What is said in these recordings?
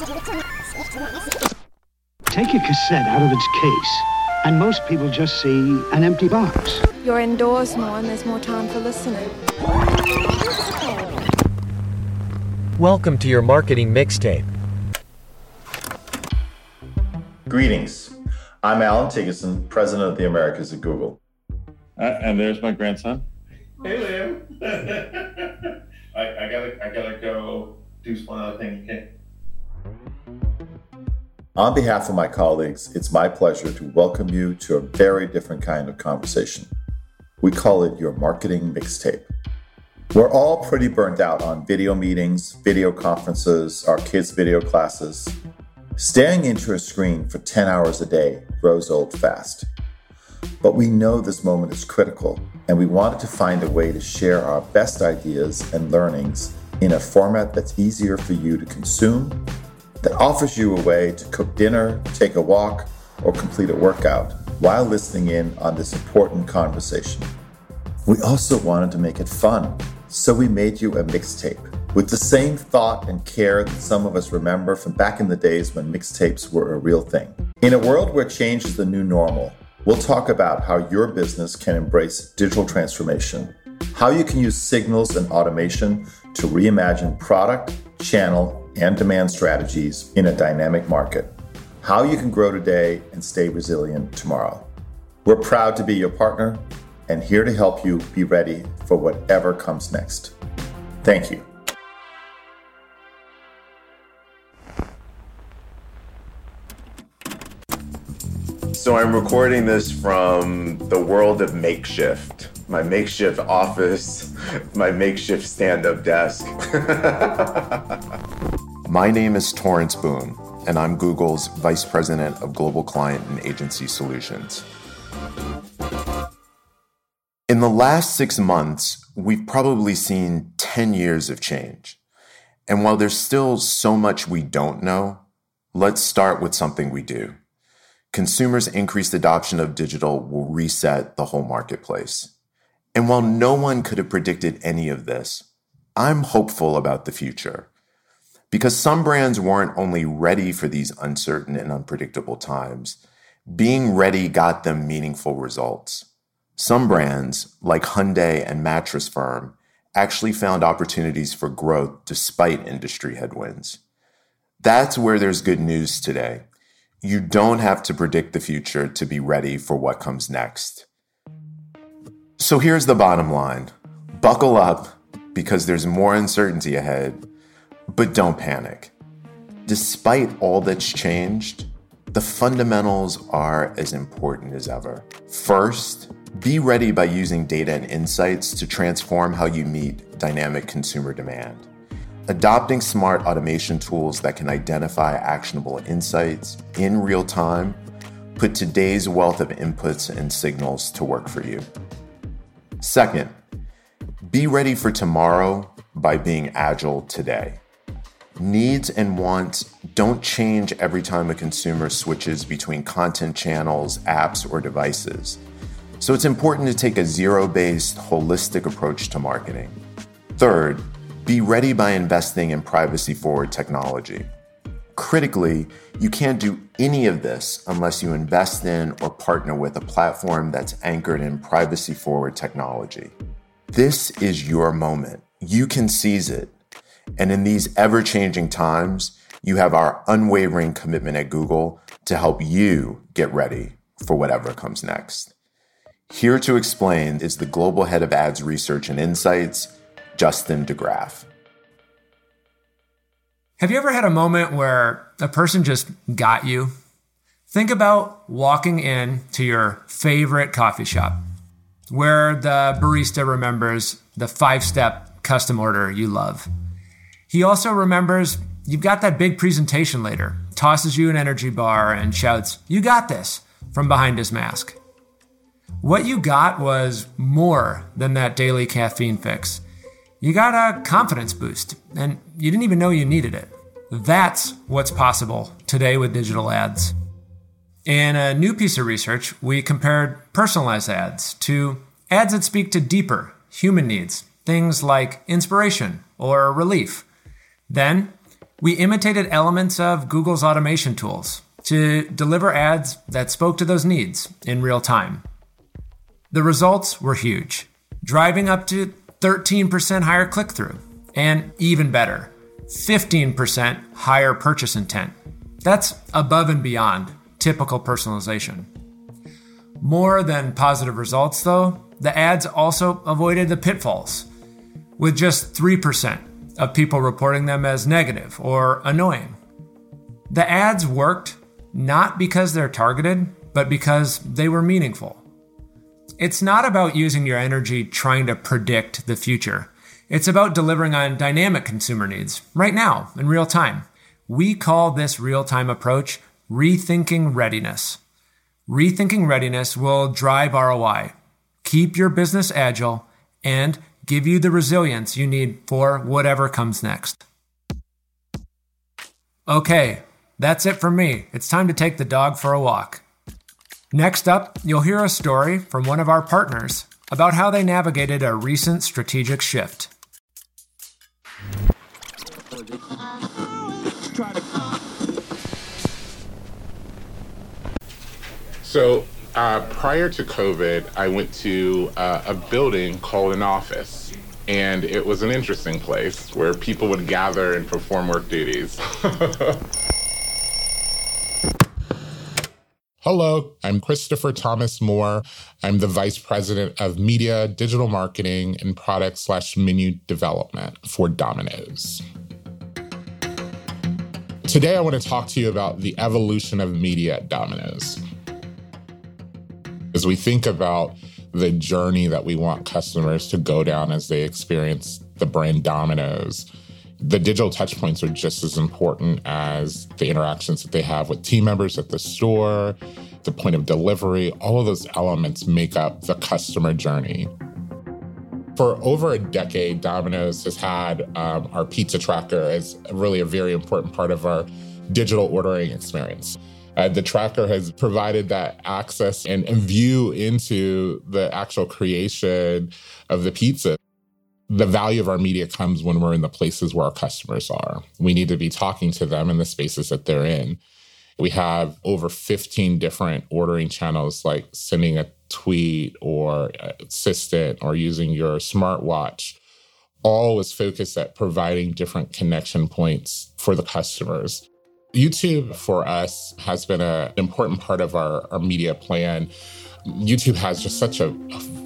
Take a cassette out of its case, and most people just see an empty box. You're indoors more, and there's more time for listening. Welcome to your marketing mixtape. Greetings. I'm Alan Tickerson, president of the Americas at Google. And there's my grandson. Hey, Liam. I gotta go do one other thing. Okay. On behalf of my colleagues, it's my pleasure to welcome you to a very different kind of conversation. We call it your marketing mixtape. We're all pretty burnt out on video meetings, video conferences, our kids' video classes. Staring into a screen for 10 hours a day grows old fast. But we know this moment is critical, and we wanted to find a way to share our best ideas and learnings in a format that's easier for you to consume, that offers you a way to cook dinner, take a walk, or complete a workout while listening in on this important conversation. We also wanted to make it fun, so we made you a mixtape with the same thought and care that some of us remember from back in the days when mixtapes were a real thing. In a world where change is the new normal, we'll talk about how your business can embrace digital transformation, how you can use signals and automation to reimagine product, channel, and demand strategies in a dynamic market, how you can grow today and stay resilient tomorrow. We're proud to be your partner and here to help you be ready for whatever comes next. Thank you. So I'm recording this from the world of makeshift, my makeshift office, my makeshift stand-up desk. My name is Torrance Boone, and I'm Google's Vice President of Global Client and Agency Solutions. In the last 6 months, we've probably seen 10 years of change. And while there's still so much we don't know, let's start with something we do. Consumers' increased adoption of digital will reset the whole marketplace. And while no one could have predicted any of this, I'm hopeful about the future. Because some brands weren't only ready for these uncertain and unpredictable times, being ready got them meaningful results. Some brands, like Hyundai and Mattress Firm, actually found opportunities for growth despite industry headwinds. That's where there's good news today. You don't have to predict the future to be ready for what comes next. So here's the bottom line. Buckle up, because there's more uncertainty ahead, but don't panic. Despite all that's changed, the fundamentals are as important as ever. First, be ready by using data and insights to transform how you meet dynamic consumer demand. Adopting smart automation tools that can identify actionable insights in real time, put today's wealth of inputs and signals to work for you. Second, be ready for tomorrow by being agile today. Needs and wants don't change every time a consumer switches between content channels, apps, or devices. So it's important to take a zero-based, holistic approach to marketing. Third, be ready by investing in privacy-forward technology. Critically, you can't do any of this unless you invest in or partner with a platform that's anchored in privacy-forward technology. This is your moment. You can seize it. And in these ever-changing times, you have our unwavering commitment at Google to help you get ready for whatever comes next. Here to explain is the global head of ads research and insights, Justin DeGraff. Have you ever had a moment where a person just got you? Think about walking in to your favorite coffee shop where the barista remembers the 5-step custom order you love. He also remembers you've got that big presentation later, tosses you an energy bar and shouts, "You got this," from behind his mask. What you got was more than that daily caffeine fix. You got a confidence boost, and you didn't even know you needed it. That's what's possible today with digital ads. In a new piece of research, we compared personalized ads to ads that speak to deeper human needs, things like inspiration or relief. Then We imitated elements of Google's automation tools to deliver ads that spoke to those needs in real time. The results were huge, driving up to 13% higher click-through, and even better, 15% higher purchase intent. That's above and beyond typical personalization. More than positive results, though, the ads also avoided the pitfalls, with just 3% of people reporting them as negative or annoying. The ads worked not because they're targeted, but because they were meaningful. It's not about using your energy trying to predict the future. It's about delivering on dynamic consumer needs right now in real time. We call this real-time approach rethinking readiness. Rethinking readiness will drive ROI, keep your business agile, and give you the resilience you need for whatever comes next. Okay, that's it for me. It's time to take the dog for a walk. Next up, you'll hear a story from one of our partners about how they navigated a recent strategic shift. So prior to COVID, I went to a building called an office, and it was an interesting place where people would gather and perform work duties. Hello, I'm Christopher Thomas-Moore. I'm the Vice President of Media, Digital Marketing, and Product/Menu Development for Domino's. Today, I want to talk to you about the evolution of media at Domino's. As we think about the journey that we want customers to go down as they experience the brand Domino's, the digital touchpoints are just as important as the interactions that they have with team members at the store, the point of delivery. All of those elements make up the customer journey. For over a decade, Domino's has had our pizza tracker as really a very important part of our digital ordering experience. The tracker has provided that access and view into the actual creation of the pizza. The value of our media comes when we're in the places where our customers are. We need to be talking to them in the spaces that they're in. We have over 15 different ordering channels, like sending a tweet or assistant or using your smartwatch. All is focused at providing different connection points for the customers. YouTube for us has been an important part of our media plan. YouTube has just such a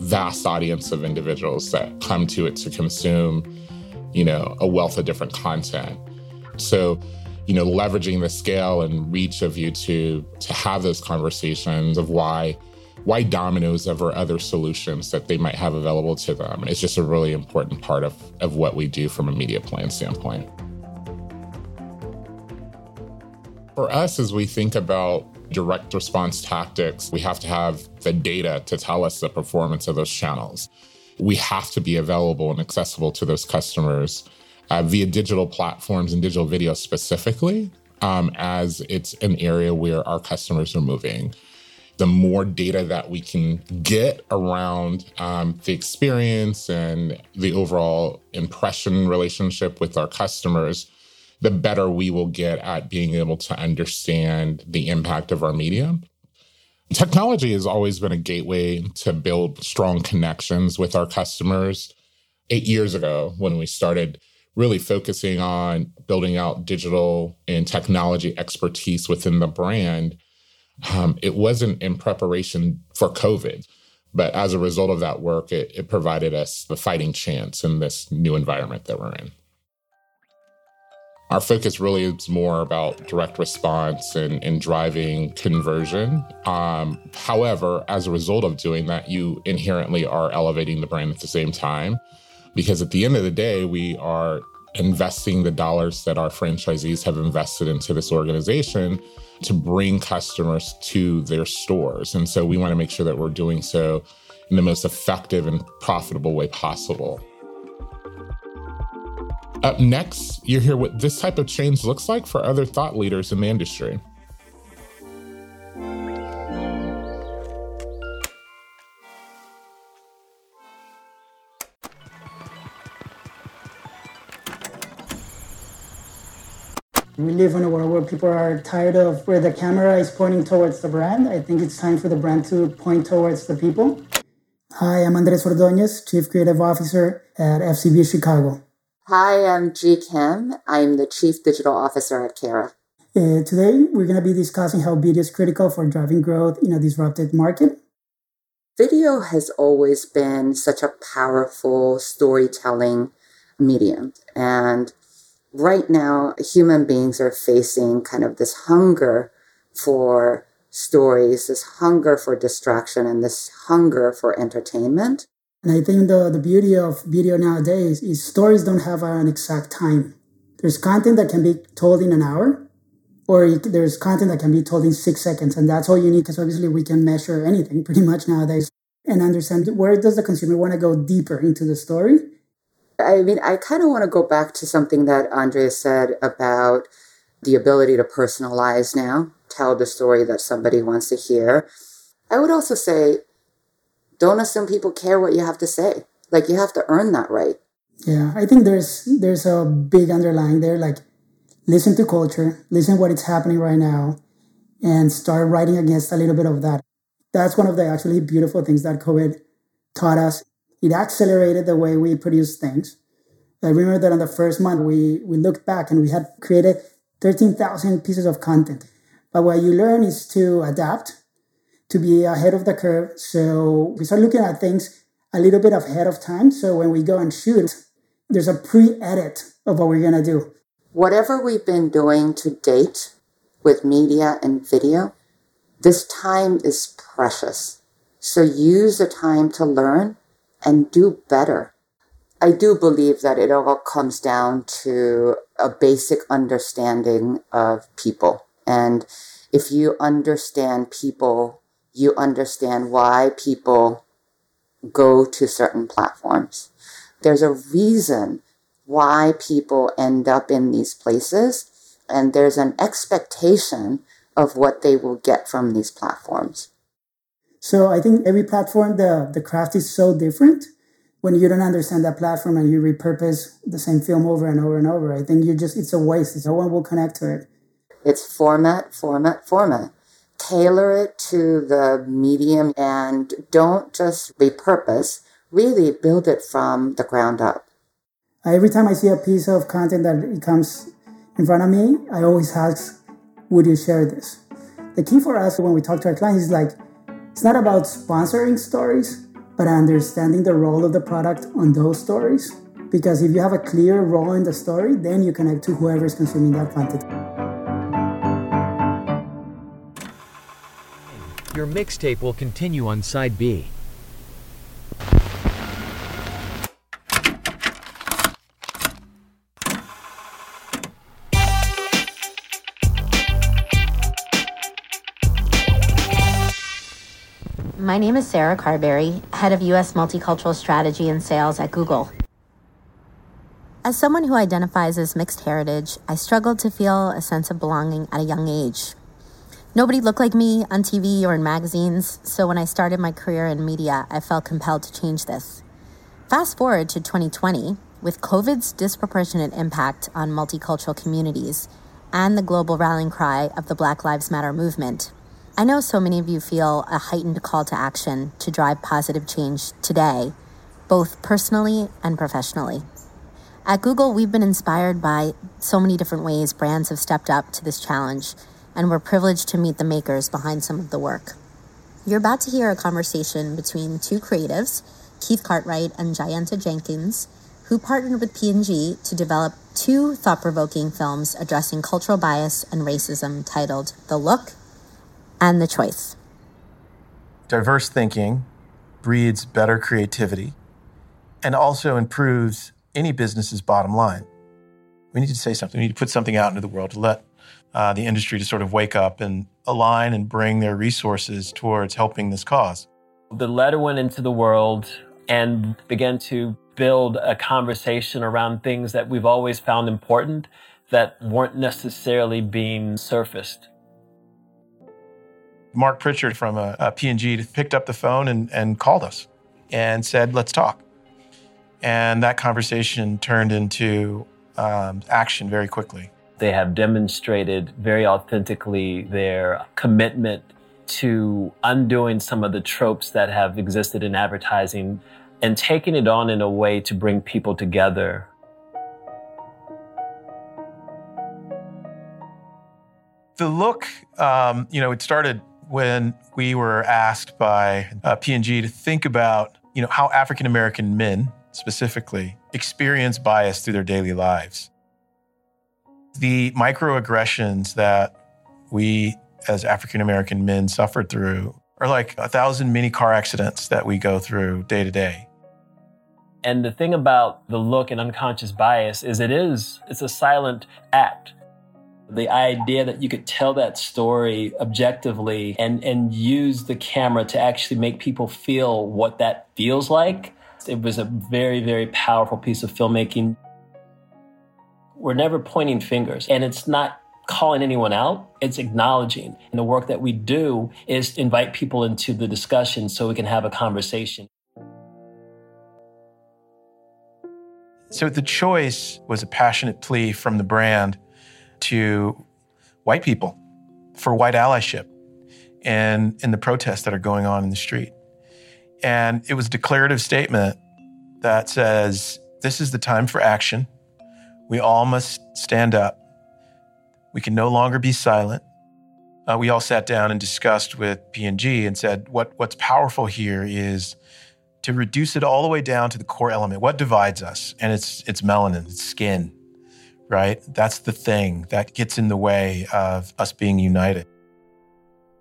vast audience of individuals that come to it to consume, a wealth of different content. So, leveraging the scale and reach of YouTube to have those conversations of why Domino's over other solutions that they might have available to them. It's just a really important part of what we do from a media plan standpoint. For us, as we think about direct response tactics, we have to have the data to tell us the performance of those channels. We have to be available and accessible to those customers via digital platforms and digital video specifically, as it's an area where our customers are moving. The more data that we can get around the experience and the overall impression relationship with our customers, the better we will get at being able to understand the impact of our media. Technology has always been a gateway to build strong connections with our customers. 8 years ago, when we started really focusing on building out digital and technology expertise within the brand, it wasn't in preparation for COVID. But as a result of that work, it provided us the fighting chance in this new environment that we're in. Our focus really is more about direct response and driving conversion. However, as a result of doing that, you inherently are elevating the brand at the same time, because at the end of the day, we are investing the dollars that our franchisees have invested into this organization to bring customers to their stores. And so we want to make sure that we're doing so in the most effective and profitable way possible. Up next, you'll hear what this type of change looks like for other thought leaders in the industry. We live in a world where people are tired of where the camera is pointing towards the brand. I think it's time for the brand to point towards the people. Hi, I'm Andres Ordonez, Chief Creative Officer at FCB Chicago. Hi, I'm G Kim. I'm the Chief Digital Officer at Kara. Today, we're going to be discussing how video is critical for driving growth in a disrupted market. Video has always been such a powerful storytelling medium. And right now, human beings are facing kind of this hunger for stories, this hunger for distraction, and this hunger for entertainment. And I think the beauty of video nowadays is stories don't have an exact time. There's content that can be told in an hour, or there's content that can be told in 6 seconds, and that's all you need, because obviously we can measure anything pretty much nowadays and understand where does the consumer want to go deeper into the story. I mean, I kind of want to go back to something that Andrea said about the ability to personalize now, tell the story that somebody wants to hear. I would also say, don't assume people care what you have to say. Like, you have to earn that right. Yeah, I think there's a big underlying there, like, listen to culture, listen to what is happening right now, and start writing against a little bit of that. That's one of the actually beautiful things that COVID taught us. It accelerated the way we produce things. I remember that on the first month, we looked back and we had created 13,000 pieces of content. But what you learn is to adapt, to be ahead of the curve. So we start looking at things a little bit ahead of time. So when we go and shoot, there's a pre-edit of what we're going to do. Whatever we've been doing to date with media and video, this time is precious. So use the time to learn and do better. I do believe that it all comes down to a basic understanding of people. And if you understand people, you understand why people go to certain platforms. There's a reason why people end up in these places, and there's an expectation of what they will get from these platforms. So I think every platform, the craft is so different. When you don't understand that platform and you repurpose the same film over and over and over, I think it's a waste. No one will connect to it. It's format. Tailor it to the medium and don't just repurpose. Really build it from the ground up. Every time I see a piece of content that comes in front of me, I always ask, would you share this? The key for us when we talk to our clients is like, it's not about sponsoring stories, but understanding the role of the product on those stories. Because if you have a clear role in the story, then you connect to whoever is consuming that content. Your mixtape will continue on side B. My name is Sarah Carberry, head of U.S. Multicultural Strategy and Sales at Google. As someone who identifies as mixed heritage, I struggled to feel a sense of belonging at a young age. Nobody looked like me on TV or in magazines, so when I started my career in media, I felt compelled to change this. Fast forward to 2020, with COVID's disproportionate impact on multicultural communities and the global rallying cry of the Black Lives Matter movement. I know so many of you feel a heightened call to action to drive positive change today, both personally and professionally. At Google, we've been inspired by so many different ways brands have stepped up to this challenge, and we're privileged to meet the makers behind some of the work. You're about to hear a conversation between two creatives, Keith Cartwright and Jayanta Jenkins, who partnered with P&G to develop two thought-provoking films addressing cultural bias and racism titled The Look and The Choice. Diverse thinking breeds better creativity and also improves any business's bottom line. We need to say something. We need to put something out into the world to let the industry to sort of wake up and align and bring their resources towards helping this cause. The letter went into the world and began to build a conversation around things that we've always found important that weren't necessarily being surfaced. Mark Pritchard from P&G picked up the phone and called us and said, let's talk. And that conversation turned into action very quickly. They have demonstrated very authentically their commitment to undoing some of the tropes that have existed in advertising and taking it on in a way to bring people together. The look, it started when we were asked by P&G to think about, how African-American men specifically experience bias through their daily lives. The microaggressions that we as African-American men suffered through are like 1,000 mini car accidents that we go through day to day. And the thing about the look and unconscious bias is it's a silent act. The idea that you could tell that story objectively and use the camera to actually make people feel what that feels like, it was a very, very powerful piece of filmmaking. We're never pointing fingers, and it's not calling anyone out, it's acknowledging. And the work that we do is invite people into the discussion so we can have a conversation. So the choice was a passionate plea from the brand to white people for white allyship and in the protests that are going on in the street. And it was a declarative statement that says, this is the time for action. We all must stand up. We can no longer be silent. We all sat down and discussed with P&G and said, what's powerful here is to reduce it all the way down to the core element. What divides us? And it's melanin, it's skin. Right? That's the thing that gets in the way of us being united.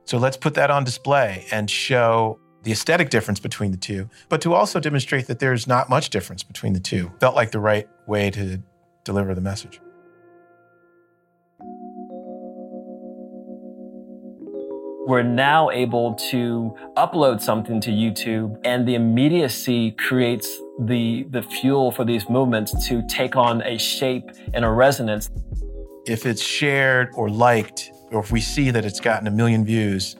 So let's put that on display and show the aesthetic difference between the two, but to also demonstrate that there's not much difference between the two. Felt like the right way to deliver the message. We're now able to upload something to YouTube, and the immediacy creates the fuel for these movements to take on a shape and a resonance. If it's shared or liked, or if we see that it's gotten 1 million views,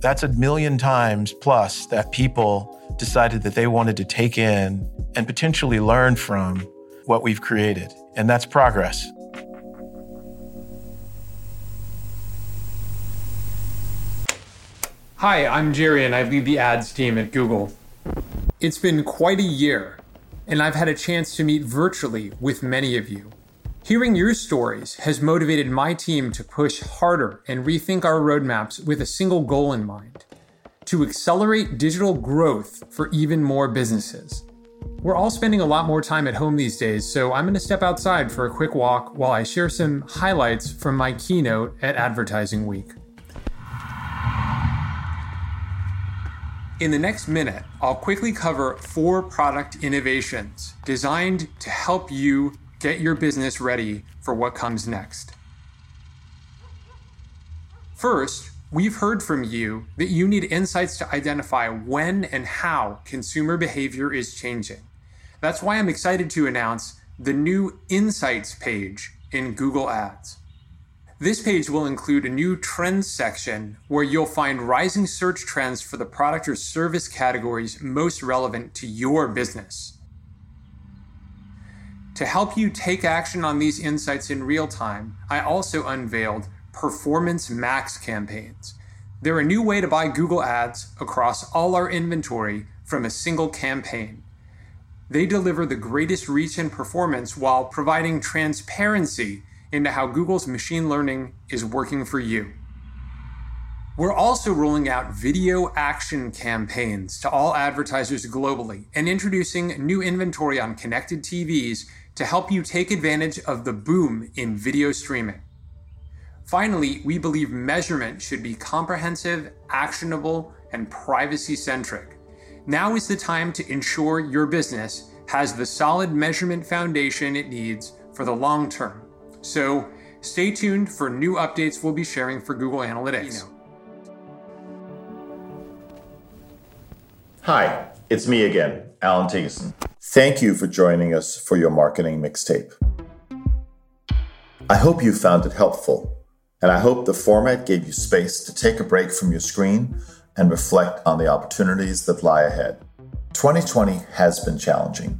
that's 1 million times plus that people decided that they wanted to take in and potentially learn from what we've created. And that's progress. Hi, I'm Jerry, and I lead the ads team at Google. It's been quite a year, and I've had a chance to meet virtually with many of you. Hearing your stories has motivated my team to push harder and rethink our roadmaps with a single goal in mind: to accelerate digital growth for even more businesses. We're all spending a lot more time at home these days, so I'm going to step outside for a quick walk while I share some highlights from my keynote at Advertising Week. In the next minute, I'll quickly cover 4 product innovations designed to help you get your business ready for what comes next. First, we've heard from you that you need insights to identify when and how consumer behavior is changing. That's why I'm excited to announce the new Insights page in Google Ads. This page will include a new trends section where you'll find rising search trends for the product or service categories most relevant to your business. To help you take action on these insights in real time, I also unveiled Performance Max campaigns. They're a new way to buy Google Ads across all our inventory from a single campaign. They deliver the greatest reach and performance while providing transparency into how Google's machine learning is working for you. We're also rolling out video action campaigns to all advertisers globally and introducing new inventory on connected TVs to help you take advantage of the boom in video streaming. Finally, we believe measurement should be comprehensive, actionable, and privacy-centric. Now is the time to ensure your business has the solid measurement foundation it needs for the long term. So stay tuned for new updates we'll be sharing for Google Analytics. Hi, it's me again, Alan Tickerson. Thank you for joining us for your marketing mixtape. I hope you found it helpful, and I hope the format gave you space to take a break from your screen and reflect on the opportunities that lie ahead. 2020 has been challenging.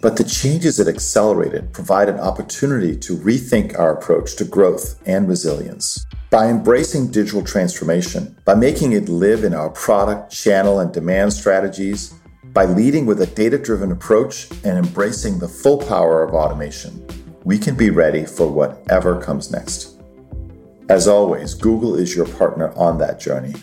But the changes it accelerated provide an opportunity to rethink our approach to growth and resilience. By embracing digital transformation, by making it live in our product, channel, and demand strategies, by leading with a data-driven approach and embracing the full power of automation, we can be ready for whatever comes next. As always, Google is your partner on that journey.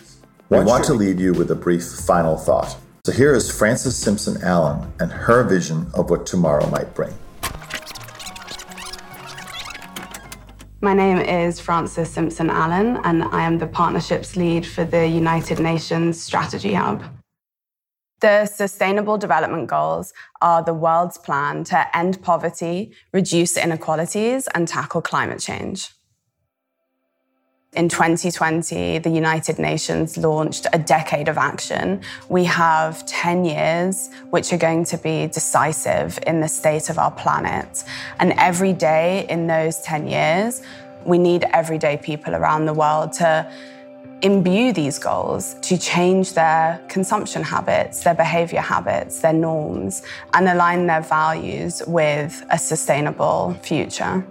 We want to leave you with a brief final thought. So here is Frances Simpson-Allen and her vision of what tomorrow might bring. My name is Frances Simpson-Allen, and I am the Partnerships Lead for the United Nations Strategy Hub. The Sustainable Development Goals are the world's plan to end poverty, reduce inequalities, and tackle climate change. In 2020, the United Nations launched a decade of action. We have 10 years, which are going to be decisive in the state of our planet. And every day in those 10 years, we need everyday people around the world to imbue these goals, to change their consumption habits, their behavior habits, their norms, and align their values with a sustainable future.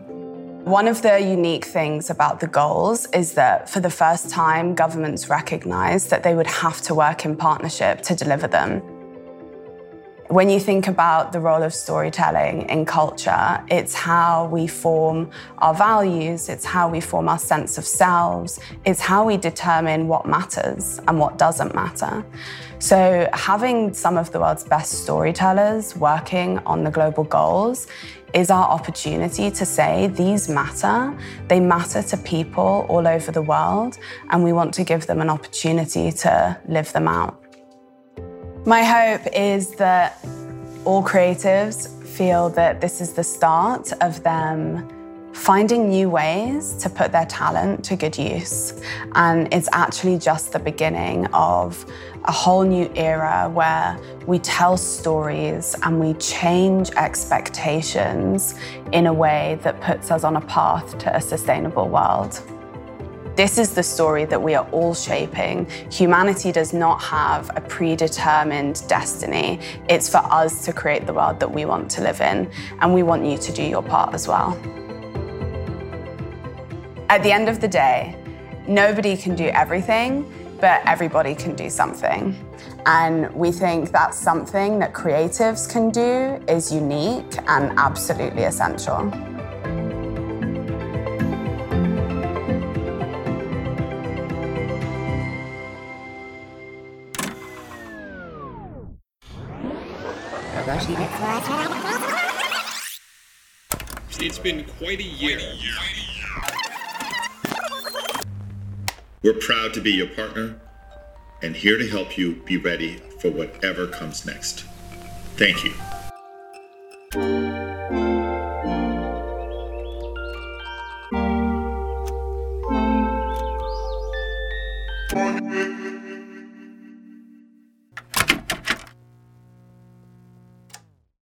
One of the unique things about the goals is that for the first time, governments recognized that they would have to work in partnership to deliver them. When you think about the role of storytelling in culture, it's how we form our values, it's how we form our sense of selves, it's how we determine what matters and what doesn't matter. So having some of the world's best storytellers working on the global goals is our opportunity to say these matter, they matter to people all over the world, and we want to give them an opportunity to live them out. My hope is that all creatives feel that this is the start of them finding new ways to put their talent to good use. And it's actually just the beginning of a whole new era where we tell stories and we change expectations in a way that puts us on a path to a sustainable world. This is the story that we are all shaping. Humanity does not have a predetermined destiny. It's for us to create the world that we want to live in, and we want you to do your part as well. At the end of the day, nobody can do everything, but everybody can do something. And we think that's something that creatives can do is unique and absolutely essential. It's been quite a year. We're proud to be your partner and here to help you be ready for whatever comes next. Thank you.